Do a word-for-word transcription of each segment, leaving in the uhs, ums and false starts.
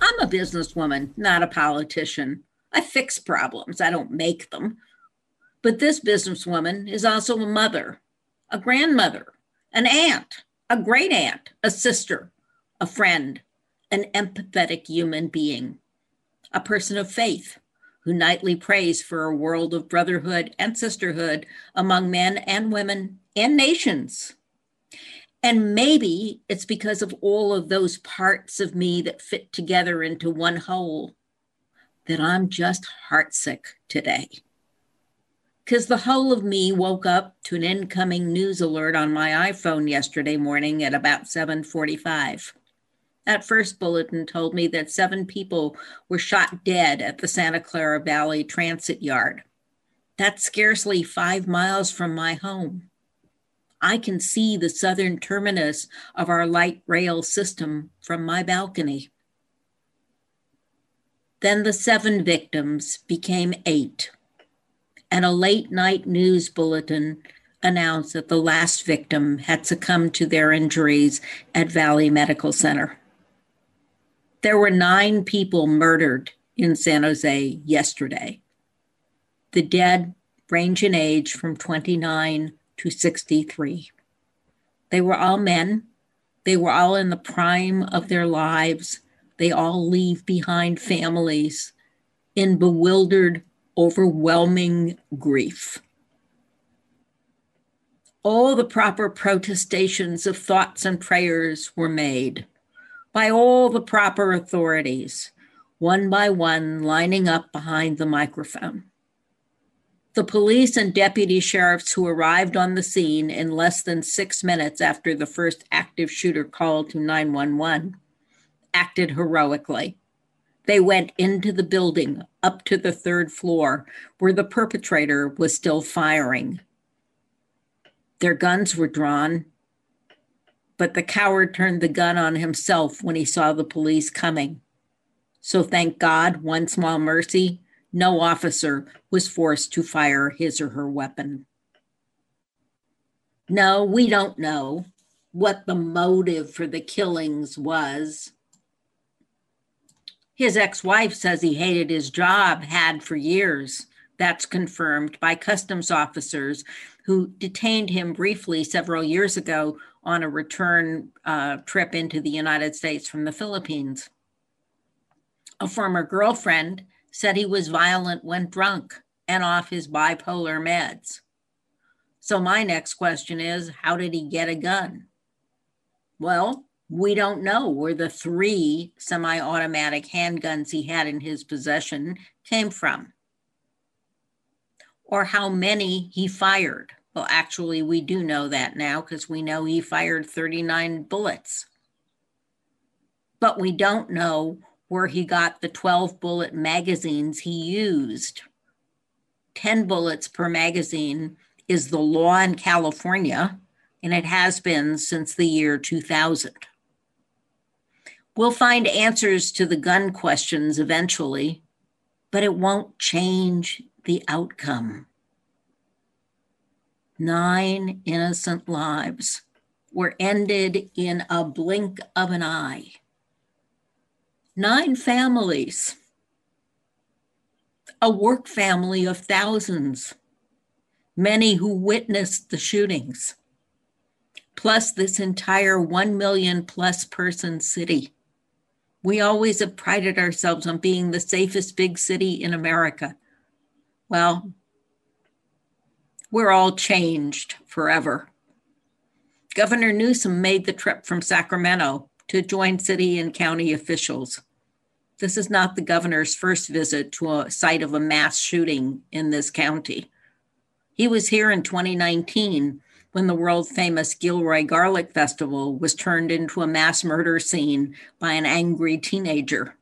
I'm a businesswoman, not a politician. I fix problems, I don't make them. But this businesswoman is also a mother, a grandmother, an aunt, a great aunt, a sister, a friend, an empathetic human being, a person of faith who nightly prays for a world of brotherhood and sisterhood among men and women and nations. And maybe it's because of all of those parts of me that fit together into one whole that I'm just heartsick today. Because the whole of me woke up to an incoming news alert on my iPhone yesterday morning at about seven forty-five. That first bulletin told me that seven people were shot dead at the Santa Clara Valley Transit yard. That's scarcely five miles from my home. I can see the southern terminus of our light rail system from my balcony. Then the seven victims became eight, and a late night news bulletin announced that the last victim had succumbed to their injuries at Valley Medical Center. There were nine people murdered in San Jose yesterday. The dead range in age from twenty-nine to sixty-three. They were all men. They were all in the prime of their lives. They all leave behind families in bewildered, overwhelming grief. All the proper protestations of thoughts and prayers were made by all the proper authorities, one by one, lining up behind the microphone. The police and deputy sheriffs who arrived on the scene in less than six minutes after the first active shooter called to nine one one acted heroically. They went into the building up to the third floor where the perpetrator was still firing. Their guns were drawn, but the coward turned the gun on himself when he saw the police coming. So thank God, one small mercy, no officer was forced to fire his or her weapon. No, we don't know what the motive for the killings was. His ex-wife says he hated his job, had for years. That's confirmed by customs officers who detained him briefly several years ago on a return uh, trip into the United States from the Philippines. A former girlfriend said he was violent when drunk and off his bipolar meds. So my next question is, how did he get a gun? Well, we don't know where the three semi-automatic handguns he had in his possession came from, or how many he fired. Well, actually, we do know that now because we know he fired thirty-nine bullets. But we don't know where he got the twelve bullet magazines he used. ten bullets per magazine is the law in California, and it has been since the year two thousand. We'll find answers to the gun questions eventually, but it won't change the outcome. Nine innocent lives were ended in a blink of an eye. Nine families, a work family of thousands, many who witnessed the shootings, plus this entire one million plus person city. We always have prided ourselves on being the safest big city in America. Well, we're all changed forever. Governor Newsom made the trip from Sacramento to join city and county officials. This is not the governor's first visit to a site of a mass shooting in this county. He was here in twenty nineteen when the world-famous Gilroy Garlic Festival was turned into a mass murder scene by an angry teenager.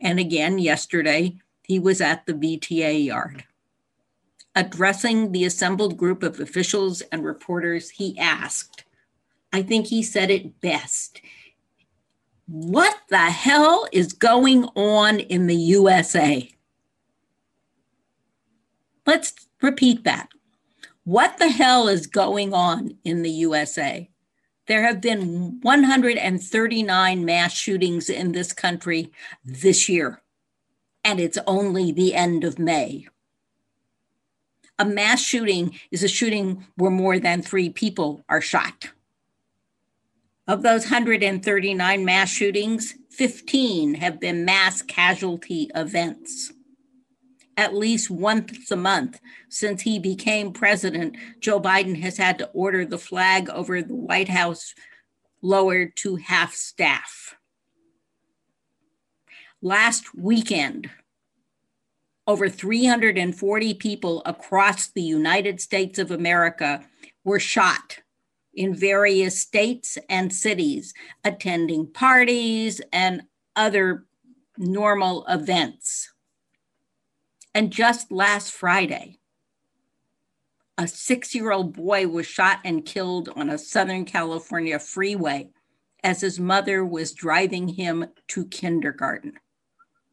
And again, yesterday, he was at the V T A yard. Addressing the assembled group of officials and reporters, he asked, I think he said it best, what the hell is going on in the U S A? Let's repeat that. What the hell is going on in the U S A? There have been one hundred thirty-nine mass shootings in this country this year, and it's only the end of May. A mass shooting is a shooting where more than three people are shot. Of those one hundred thirty-nine mass shootings, fifteen have been mass casualty events. At least once a month since he became president, Joe Biden has had to order the flag over the White House lowered to half staff. Last weekend, over three hundred forty people across the United States of America were shot in various states and cities, attending parties and other normal events. And just last Friday, a six-year-old boy was shot and killed on a Southern California freeway as his mother was driving him to kindergarten.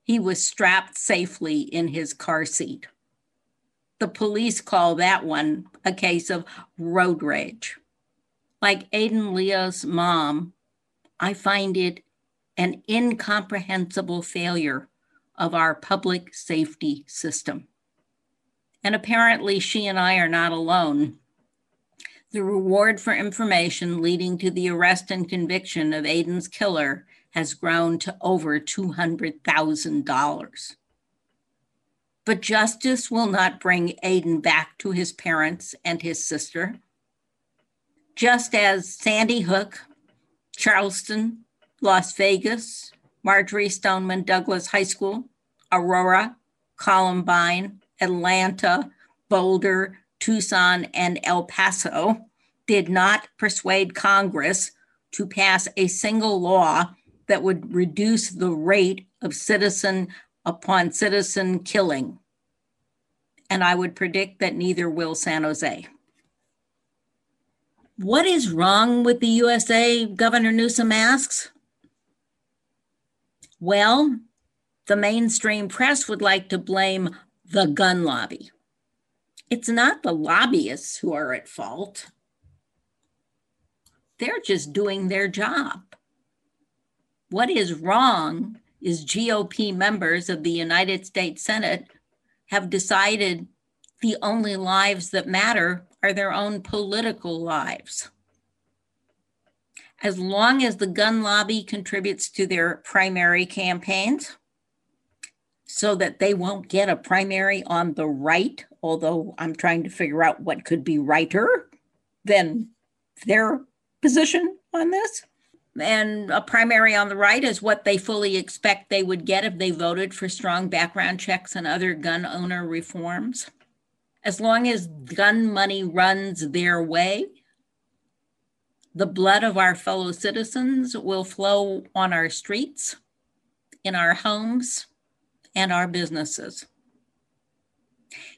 He was strapped safely in his car seat. The police call that one a case of road rage. Like Aiden Leo's mom, I find it an incomprehensible failure of our public safety system. And apparently she and I are not alone. The reward for information leading to the arrest and conviction of Aiden's killer has grown to over two hundred thousand dollars. But justice will not bring Aiden back to his parents and his sister. Just as Sandy Hook, Charleston, Las Vegas, Marjory Stoneman Douglas High School, Aurora, Columbine, Atlanta, Boulder, Tucson, and El Paso did not persuade Congress to pass a single law that would reduce the rate of citizen upon citizen killing. And I would predict that neither will San Jose. What is wrong with the U S A, Governor Newsom asks? Well, the mainstream press would like to blame the gun lobby. It's not the lobbyists who are at fault. They're just doing their job. What is wrong is G O P members of the United States Senate have decided the only lives that matter are their own political lives. As long as the gun lobby contributes to their primary campaigns so that they won't get a primary on the right, although I'm trying to figure out what could be righter than their position on this. And a primary on the right is what they fully expect they would get if they voted for strong background checks and other gun owner reforms. As long as gun money runs their way, the blood of our fellow citizens will flow on our streets, in our homes, and our businesses.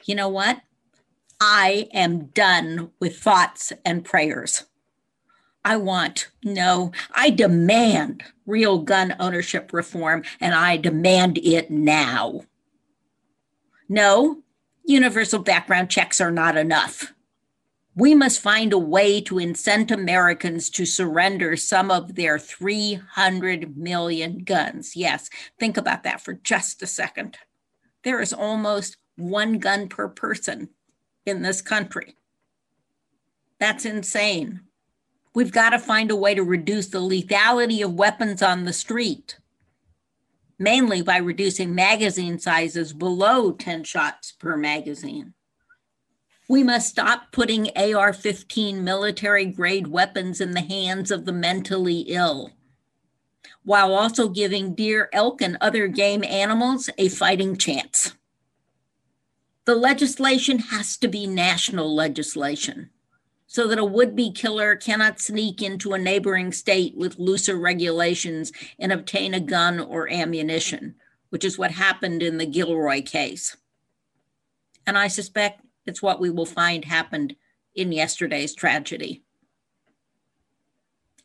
You know what? I am done with thoughts and prayers. I want, no, I demand real gun ownership reform, and I demand it now. No, universal background checks are not enough. We must find a way to incent Americans to surrender some of their three hundred million guns. Yes, think about that for just a second. There is almost one gun per person in this country. That's insane. We've got to find a way to reduce the lethality of weapons on the street, mainly by reducing magazine sizes below ten shots per magazine. We must stop putting A R fifteen military-grade weapons in the hands of the mentally ill, while also giving deer, elk, and other game animals a fighting chance. The legislation has to be national legislation, so that a would-be killer cannot sneak into a neighboring state with looser regulations and obtain a gun or ammunition, which is what happened in the Gilroy case. And I suspect it's what we will find happened in yesterday's tragedy.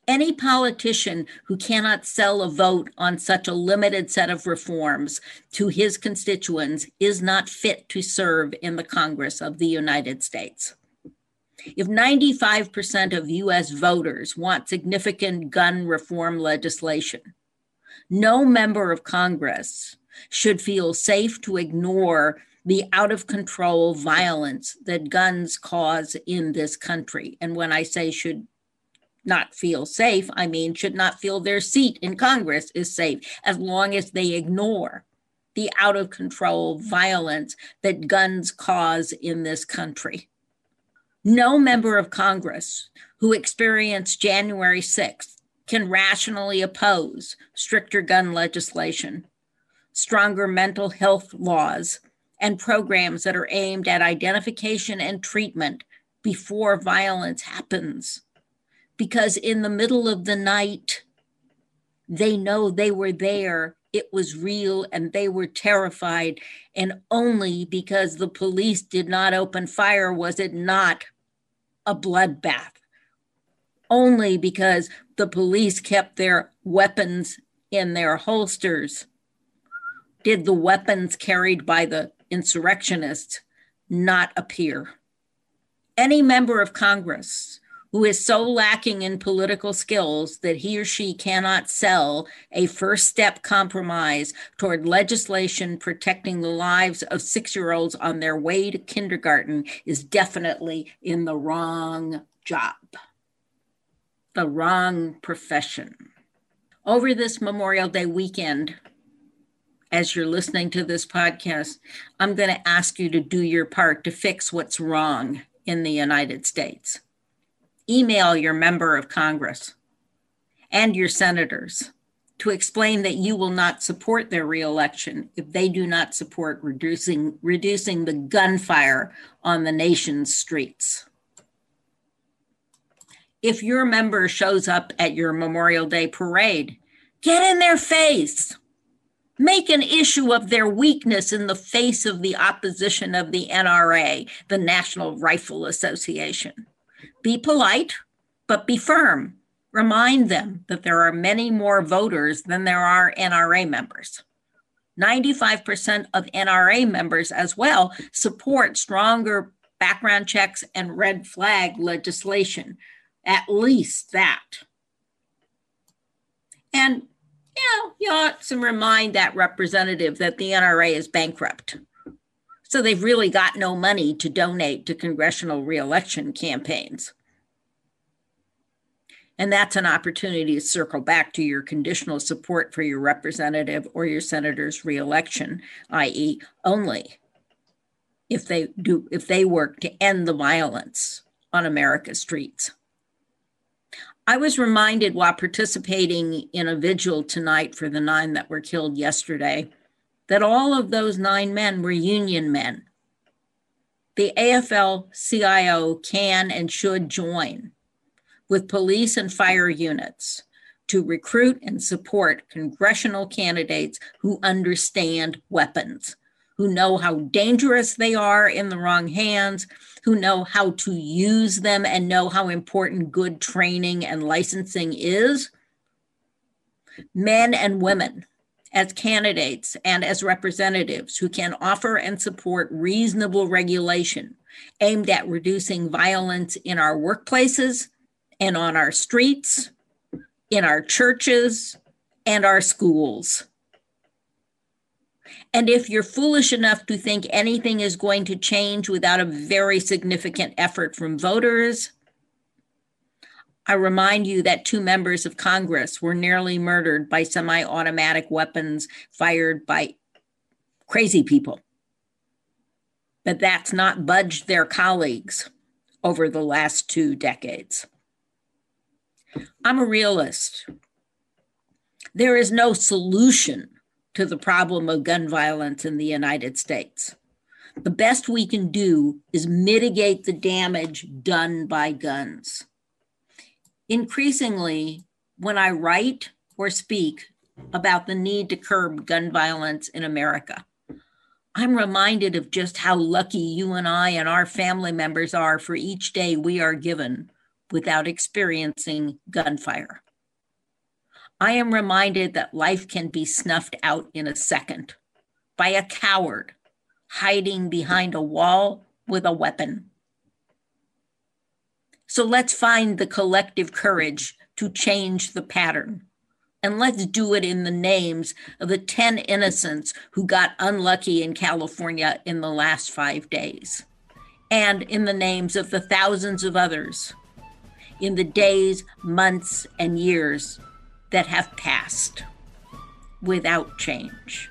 Any politician who cannot sell a vote on such a limited set of reforms to his constituents is not fit to serve in the Congress of the United States. If ninety-five percent of U S voters want significant gun reform legislation, no member of Congress should feel safe to ignore the out-of-control violence that guns cause in this country. And when I say should not feel safe, I mean should not feel their seat in Congress is safe, as long as they ignore the out-of-control violence that guns cause in this country. No member of Congress who experienced January sixth can rationally oppose stricter gun legislation, stronger mental health laws, and programs that are aimed at identification and treatment before violence happens. Because in the middle of the night, they know they were there, it was real, and they were terrified. And only because the police did not open fire was it not a bloodbath. Only because the police kept their weapons in their holsters did the weapons carried by the insurrectionists not appear. Any member of Congress who is so lacking in political skills that he or she cannot sell a first step compromise toward legislation protecting the lives of six-year-olds on their way to kindergarten is definitely in the wrong job, the wrong profession. Over this Memorial Day weekend, as you're listening to this podcast, I'm going to ask you to do your part to fix what's wrong in the United States. Email your member of Congress and your senators to explain that you will not support their reelection if they do not support reducing, reducing the gunfire on the nation's streets. If your member shows up at your Memorial Day parade, get in their face. Make an issue of their weakness in the face of the opposition of the N R A, the National Rifle Association. Be polite, but be firm. Remind them that there are many more voters than there are N R A members. ninety-five percent of N R A members as well support stronger background checks and red flag legislation, at least that. And, you know, you ought to remind that representative that the N R A is bankrupt. So they've really got no money to donate to congressional reelection campaigns. And that's an opportunity to circle back to your conditional support for your representative or your senator's reelection, that is only if they do, if they work to end the violence on America's streets. I was reminded while participating in a vigil tonight for the nine that were killed yesterday that all of those nine men were union men. The A F L C I O can and should join with police and fire units to recruit and support congressional candidates who understand weapons, who know how dangerous they are in the wrong hands, who know how to use them and know how important good training and licensing is. Men and women as candidates and as representatives who can offer and support reasonable regulation aimed at reducing violence in our workplaces and on our streets, in our churches and our schools. And if you're foolish enough to think anything is going to change without a very significant effort from voters, I remind you that two members of Congress were nearly murdered by semi-automatic weapons fired by crazy people. But that's not budged their colleagues over the last two decades. I'm a realist. There is no solution to the problem of gun violence in the United States. The best we can do is mitigate the damage done by guns. Increasingly, when I write or speak, about the need to curb gun violence in America. I'm reminded of just how lucky you and I and our family members are for each day we are given without experiencing gunfire. I am reminded that life can be snuffed out in a second by a coward hiding behind a wall with a weapon. So let's find the collective courage to change the pattern. And let's do it in the names of the ten innocents who got unlucky in California in the last five days. And in the names of the thousands of others in the days, months, and years that have passed without change.